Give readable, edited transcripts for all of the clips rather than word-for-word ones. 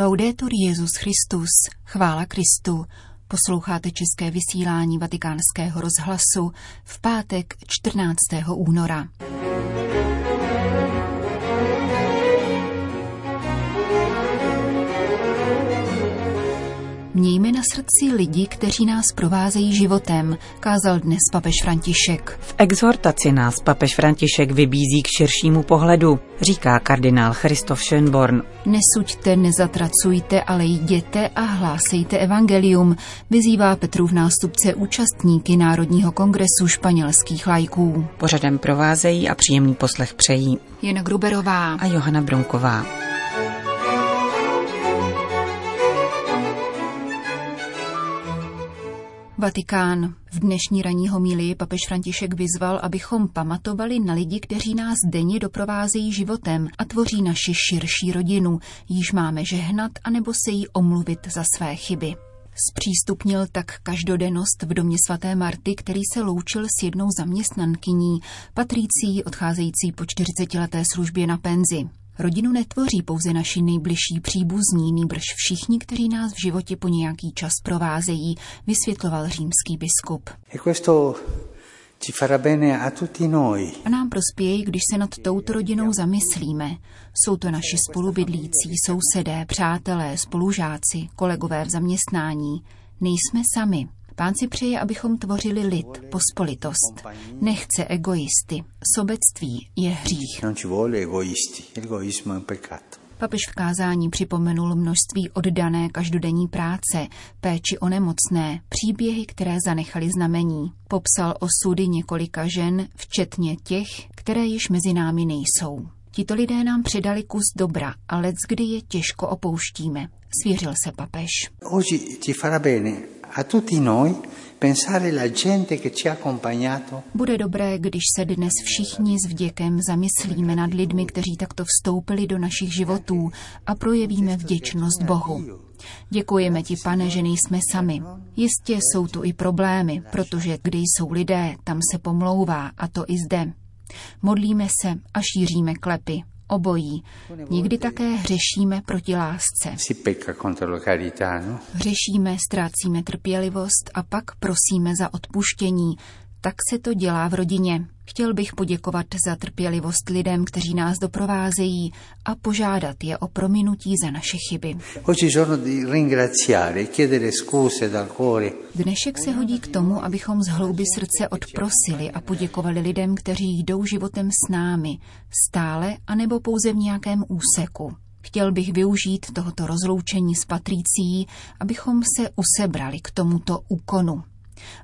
Laudetur Jesus Christus, chvála Kristu. Posloucháte české vysílání Vatikánského rozhlasu v pátek 14. února. Mějme na srdci lidi, kteří nás provázejí životem, kázal dnes papež František. V exhortaci nás papež František vybízí k širšímu pohledu, říká kardinál Christoph Schönborn. Nesuďte, nezatracujte, ale jděte a hlásejte evangelium, vyzývá Petrův nástupce účastníky Národního kongresu španělských laiků. Pořadem provázejí a příjemný poslech přejí Jana Gruberová a Johana Brunková. Vatikán. V dnešní ranní homilii papež František vyzval, abychom pamatovali na lidi, kteří nás denně doprovázejí životem a tvoří naši širší rodinu, již máme žehnat anebo se jí omluvit za své chyby. Zpřístupnil tak každodennost v domě svaté Marty, který se loučil s jednou zaměstnankyní, Patricí, odcházející po 40leté službě na penzi. Rodinu netvoří pouze naši nejbližší příbuzní, nýbrž všichni, kteří nás v životě po nějaký čas provázejí, vysvětloval římský biskup. A nám prospějí, když se nad touto rodinou zamyslíme. Jsou to naši spolubydlící, sousedé, přátelé, spolužáci, kolegové v zaměstnání. Nejsme sami. Pán si přeje, abychom tvořili lid, pospolitost. Nechce egoisty. Sobectví je hřích. Papež v kázání připomenul množství oddané každodenní práce, péči o nemocné, příběhy, které zanechaly znamení. Popsal osudy několika žen, včetně těch, které již mezi námi nejsou. Tito lidé nám předali kus dobra a leckdy je těžko opouštíme, svěřil se papež. Bude dobré, když se dnes všichni s vděkem zamyslíme nad lidmi, kteří takto vstoupili do našich životů, a projevíme vděčnost Bohu. Děkujeme ti, Pane, že nejsme sami. Jistě jsou tu i problémy, protože kde jsou lidé, tam se pomlouvá, a to i zde. Modlíme se a šíříme klepy. Obojí. Někdy také hřešíme proti lásce. Hřešíme, ztrácíme trpělivost a pak prosíme za odpuštění. Tak se to dělá v rodině. Chtěl bych poděkovat za trpělivost lidem, kteří nás doprovázejí, a požádat je o prominutí za naše chyby. Dnešek se hodí k tomu, abychom z hloubi srdce odprosili a poděkovali lidem, kteří jdou životem s námi, stále anebo pouze v nějakém úseku. Chtěl bych využít tohoto rozloučení s Patricí, abychom se usebrali k tomuto úkonu.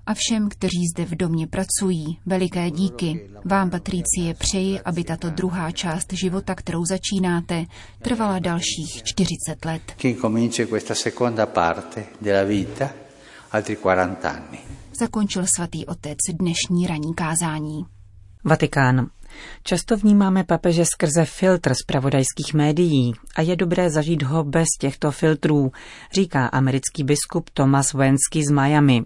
A všem, kteří zde v domě pracují, veliké díky. Vám, Patricie, přeji, aby tato druhá část života, kterou začínáte, trvala dalších 40 let. Zakončil svatý otec dnešní ranní kázání. Vatikán. Často vnímáme papeže skrze filtr zpravodajských médií a je dobré zažít ho bez těchto filtrů, říká americký biskup Thomas Wenski z Miami.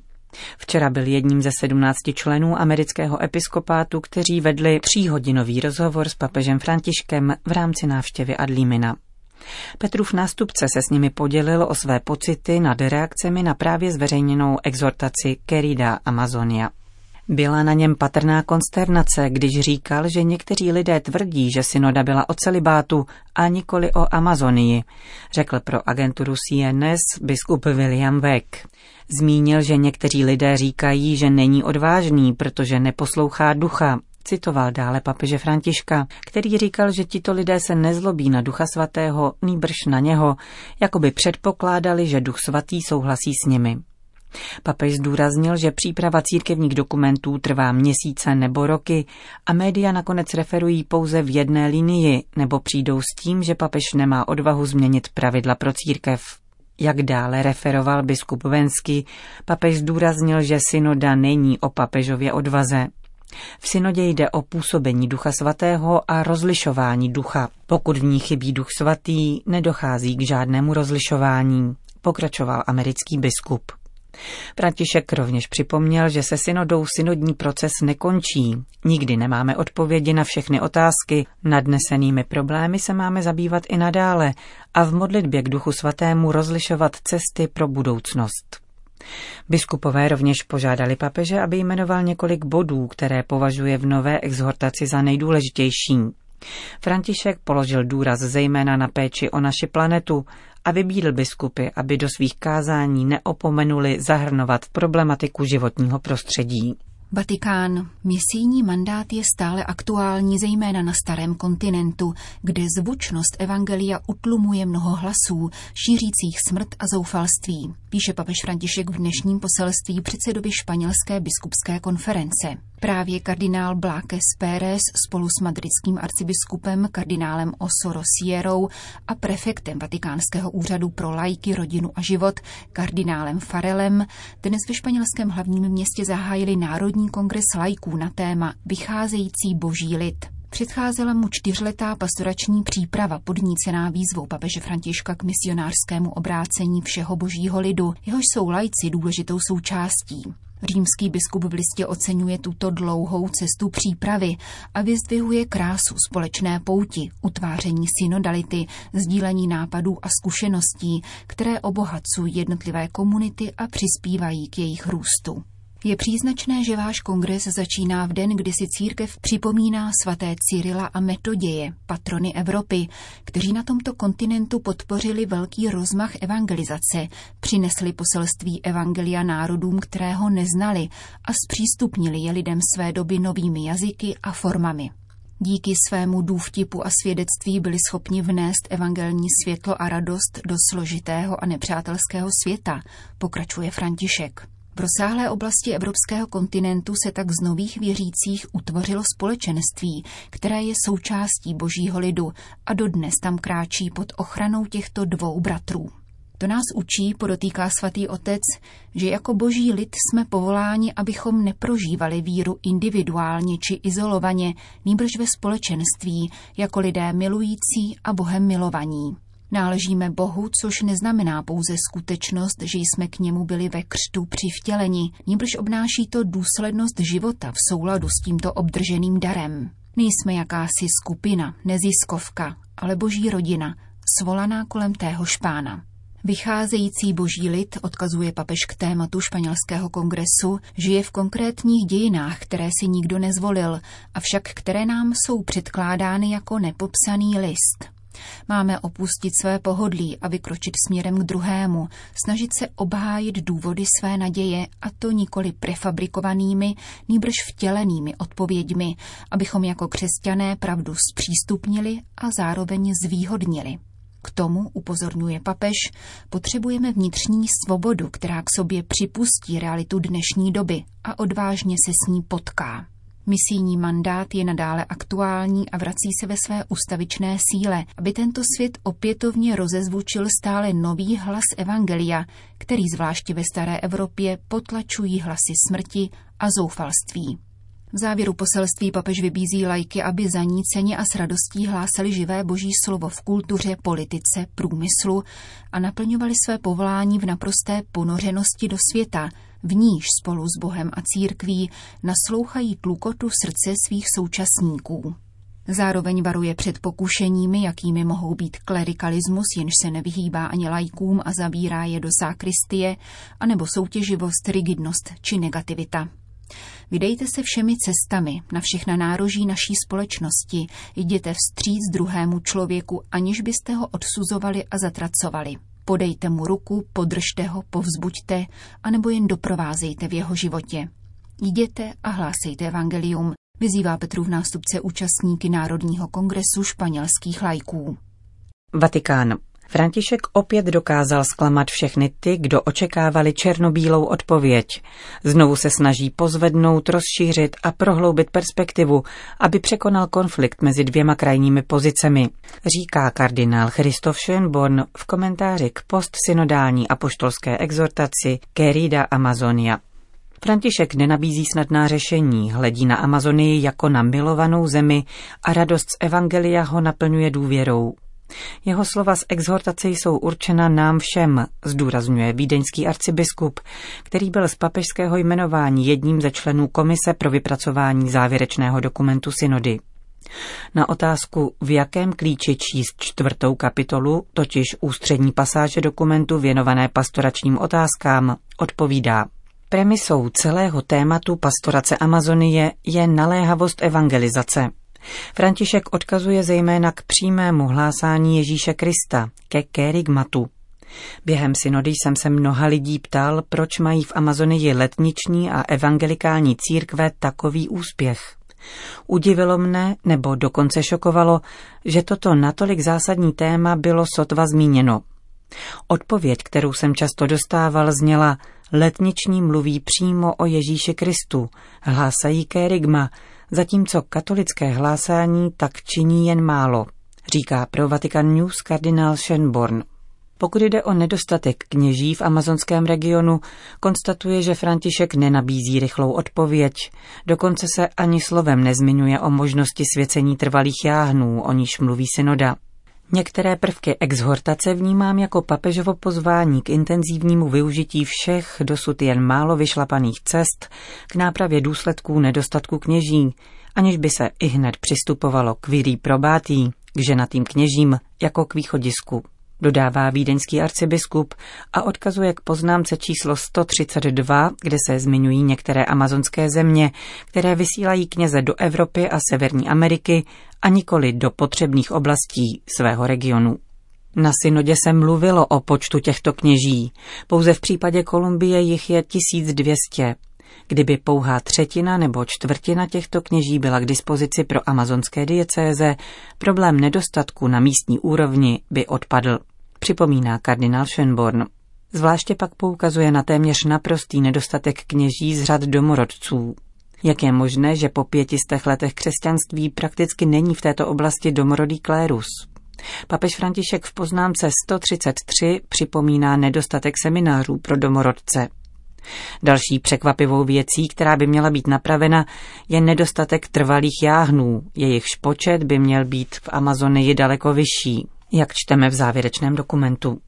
Včera byl jedním ze 17 členů amerického episkopátu, kteří vedli 3hodinový rozhovor s papežem Františkem v rámci návštěvy Adlímina. Petrův nástupce se s nimi podělil o své pocity nad reakcemi na právě zveřejněnou exhortaci Querida Amazonia. Byla na něm patrná konsternace, když říkal, že někteří lidé tvrdí, že synoda byla o celibátu a nikoli o Amazonii, řekl pro agenturu CNS biskup William Wack. Zmínil, že někteří lidé říkají, že není odvážný, protože neposlouchá ducha, citoval dále papeže Františka, který říkal, že tito lidé se nezlobí na Ducha svatého, nýbrž na něho, jako by předpokládali, že Duch svatý souhlasí s nimi. Papež zdůraznil, že příprava církevních dokumentů trvá měsíce nebo roky a média nakonec referují pouze v jedné linii nebo přijdou s tím, že papež nemá odvahu změnit pravidla pro církev. Jak dále referoval biskup Wenski, papež zdůraznil, že synoda není o papežově odvaze. V synodě jde o působení Ducha svatého a rozlišování ducha. Pokud v ní chybí Duch svatý, nedochází k žádnému rozlišování, pokračoval americký biskup. František rovněž připomněl, že se synodou synodní proces nekončí. Nikdy nemáme odpovědi na všechny otázky, nadnesenými problémy se máme zabývat i nadále a v modlitbě k Duchu Svatému rozlišovat cesty pro budoucnost. Biskupové rovněž požádali papeže, aby jmenoval několik bodů, které považuje v nové exhortaci za nejdůležitější. František položil důraz zejména na péči o naši planetu a vybídl biskupy, aby do svých kázání neopomenuli zahrnovat problematiku životního prostředí. Vatikán. Misijní mandát je stále aktuální, zejména na starém kontinentu, kde zvučnost evangelia utlumuje mnoho hlasů, šířících smrt a zoufalství, píše papež František v dnešním poselství předsedovi španělské biskupské konference. Právě kardinál Blázquez Pérez spolu s madridským arcibiskupem kardinálem Osoro Sierou a prefektem Vatikánského úřadu pro laiky, rodinu a život kardinálem Farelem dnes ve španělském hlavním městě zahájili Národní kongres laiků na téma Vycházející boží lid. Předcházela mu 4letá pastorační příprava podnícená výzvou papeže Františka k misionářskému obrácení všeho božího lidu, jehož jsou laici důležitou součástí. Římský biskup v listě oceňuje tuto dlouhou cestu přípravy a vyzdvihuje krásu společné pouti, utváření synodality, sdílení nápadů a zkušeností, které obohacují jednotlivé komunity a přispívají k jejich růstu. Je příznačné, že váš kongres začíná v den, kdy si církev připomíná svaté Cyrila a Metoděje, patrony Evropy, kteří na tomto kontinentu podpořili velký rozmach evangelizace, přinesli poselství evangelia národům, které ho neznali, a zpřístupnili je lidem své doby novými jazyky a formami. Díky svému důvtipu a svědectví byli schopni vnést evangelní světlo a radost do složitého a nepřátelského světa, pokračuje František. V rozsáhlé oblasti evropského kontinentu se tak z nových věřících utvořilo společenství, které je součástí božího lidu a dodnes tam kráčí pod ochranou těchto dvou bratrů. To nás učí, podotýká svatý otec, že jako boží lid jsme povoláni, abychom neprožívali víru individuálně či izolovaně, nýbrž ve společenství, jako lidé milující a Bohem milovaní. Náležíme Bohu, což neznamená pouze skutečnost, že jsme k němu byli ve křtu přivtěleni, nýbrž obnáší to důslednost života v souladu s tímto obdrženým darem. Nejsme jakási skupina, neziskovka, ale boží rodina, svolaná kolem téhož pána. Vycházející boží lid, odkazuje papež k tématu španělského kongresu, žije v konkrétních dějinách, které si nikdo nezvolil, avšak které nám jsou předkládány jako nepopsaný list. Máme opustit své pohodlí a vykročit směrem k druhému, snažit se obhájit důvody své naděje, a to nikoli prefabrikovanými, nýbrž vtělenými odpověďmi, abychom jako křesťané pravdu zpřístupnili a zároveň zvýhodnili. K tomu, upozorňuje papež, potřebujeme vnitřní svobodu, která k sobě připustí realitu dnešní doby a odvážně se s ní potká. Misijní mandát je nadále aktuální a vrací se ve své ustavičné síle, aby tento svět opětovně rozezvučil stále nový hlas evangelia, který zvláště ve staré Evropě potlačují hlasy smrti a zoufalství. V závěru poselství papež vybízí laiky, aby zaníceně a s radostí hlásali živé boží slovo v kultuře, politice, průmyslu a naplňovali své povolání v naprosté ponořenosti do světa, v níž spolu s Bohem a církví naslouchají tlukotu srdce svých současníků. Zároveň varuje před pokušeními, jakými mohou být klerikalismus, jenž se nevyhýbá ani laikům a zabírá je do sakristie, anebo soutěživost, rigidnost či negativita. Vydejte se všemi cestami, na všechna nároží naší společnosti, jděte vstříc druhému člověku, aniž byste ho odsuzovali a zatracovali. Podejte mu ruku, podržte ho, povzbuďte, anebo jen doprovázejte v jeho životě. Jděte a hlásejte evangelium, vyzývá Petrův nástupce účastníky Národního kongresu španělských laiků. Vatikán. František opět dokázal zklamat všechny ty, kdo očekávali černobílou odpověď. Znovu se snaží pozvednout, rozšířit a prohloubit perspektivu, aby překonal konflikt mezi dvěma krajními pozicemi, říká kardinál Christoph Schönborn v komentáři k postsynodální apoštolské exhortaci Querida Amazonia. František nenabízí snadná řešení, hledí na Amazonii jako na milovanou zemi a radost z evangelia ho naplňuje důvěrou. Jeho slova z exhortace jsou určena nám všem, zdůrazňuje vídeňský arcibiskup, který byl z papežského jmenování jedním ze členů komise pro vypracování závěrečného dokumentu synody. Na otázku, v jakém klíči číst 4. kapitolu, totiž ústřední pasáže dokumentu věnované pastoračním otázkám, odpovídá: premisou celého tématu pastorace Amazonie je naléhavost evangelizace. František odkazuje zejména k přímému hlásání Ježíše Krista, ke kerygmatu. Během synody jsem se mnoha lidí ptal, proč mají v Amazonii letniční a evangelikální církve takový úspěch. Udivilo mne, nebo dokonce šokovalo, že toto natolik zásadní téma bylo sotva zmíněno. Odpověď, kterou jsem často dostával, zněla: letniční mluví přímo o Ježíši Kristu, hlásají kerygma, zatímco katolické hlásání tak činí jen málo, říká pro Vatican News kardinál Schönborn. Pokud jde o nedostatek kněží v amazonském regionu, konstatuje, že František nenabízí rychlou odpověď, dokonce se ani slovem nezmiňuje o možnosti svěcení trvalých jáhnů, o níž mluví synoda. Některé prvky exhortace vnímám jako papežovo pozvání k intenzivnímu využití všech dosud jen málo vyšlapaných cest k nápravě důsledků nedostatku kněží, aniž by se ihned přistupovalo k viri probati, k ženatým kněžím, jako k východisku, dodává vídeňský arcibiskup a odkazuje k poznámce číslo 132, kde se zmiňují některé amazonské země, které vysílají kněze do Evropy a Severní Ameriky a nikoli do potřebných oblastí svého regionu. Na synodě se mluvilo o počtu těchto kněží, pouze v případě Kolumbie jich je 1200. Kdyby pouhá třetina nebo čtvrtina těchto kněží byla k dispozici pro amazonské diecéze, problém nedostatku na místní úrovni by odpadl, připomíná kardinál Schönborn. Zvláště pak poukazuje na téměř naprostý nedostatek kněží z řad domorodců. Jak je možné, že po 500 letech křesťanství prakticky není v této oblasti domorodý klérus? Papež František v poznámce 133 připomíná nedostatek seminářů pro domorodce. Další překvapivou věcí, která by měla být napravena, je nedostatek trvalých jáhnů, jejichž počet by měl být v Amazonii daleko vyšší, jak čteme v závěrečném dokumentu.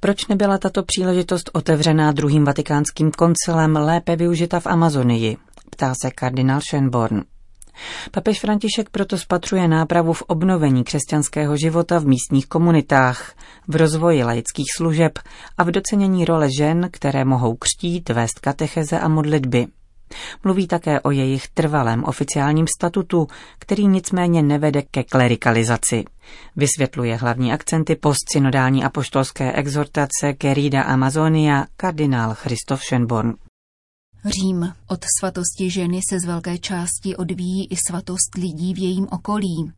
Proč nebyla tato příležitost otevřená druhým vatikánským koncilem lépe využita v Amazonii? Ptá se kardinál Schönborn. Papež František proto spatřuje nápravu v obnovení křesťanského života v místních komunitách, v rozvoji laických služeb a v docenění role žen, které mohou křtít, vést katecheze a modlitby. Mluví také o jejich trvalém oficiálním statutu, který nicméně nevede ke klerikalizaci. Vysvětluje hlavní akcenty postsynodální apoštolské exhortace Querida Amazonia kardinál Christoph Schönborn. Řím. Od svatosti ženy se z velké části odvíjí i svatost lidí v jejím okolí.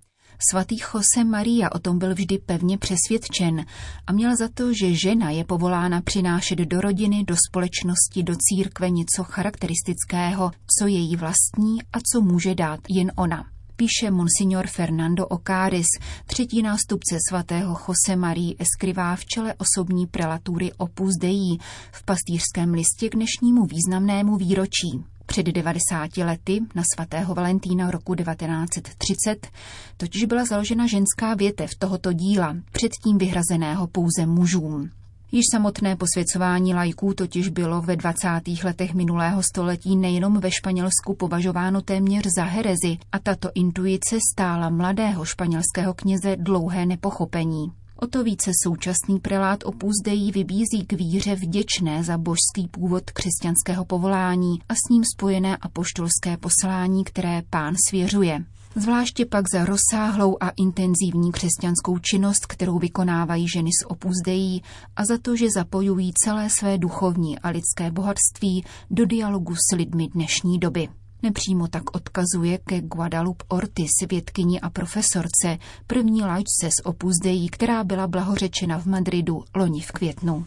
Svatý Josemaría o tom byl vždy pevně přesvědčen a měl za to, že žena je povolána přinášet do rodiny, do společnosti, do církve něco charakteristického, co je jí vlastní a co může dát jen ona. Píše monsignor Fernando Ocáriz, třetí nástupce svatého Josemarii Escrivá v čele osobní prelatury Opus Dei v pastýřském listě k dnešnímu významnému výročí. Před 90 lety, na svatého Valentína roku 1930, totiž byla založena ženská větev tohoto díla, předtím vyhrazeného pouze mužům. Již samotné posvěcování laiků totiž bylo ve 20. letech minulého století nejenom ve Španělsku považováno téměř za herezi a tato intuice stála mladého španělského kněze dlouhé nepochopení. O to více současný prelát Opus Dei vybízí k víře vděčné za božský původ křesťanského povolání a s ním spojené apoštolské poslání, které Pán svěřuje. Zvláště pak za rozsáhlou a intenzivní křesťanskou činnost, kterou vykonávají ženy z Opus Dei a za to, že zapojují celé své duchovní a lidské bohatství do dialogu s lidmi dnešní doby. Nepřímo tak odkazuje ke Guadalupe Ortiz, vědkyni a profesorce, první laičce z Opus Dei, která byla blahořečena v Madridu loni v květnu.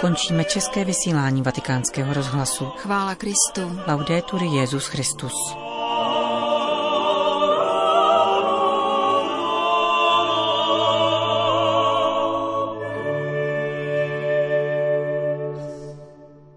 Končíme české vysílání Vatikánského rozhlasu. Chvála Kristu. Laudetur Jesus Christus.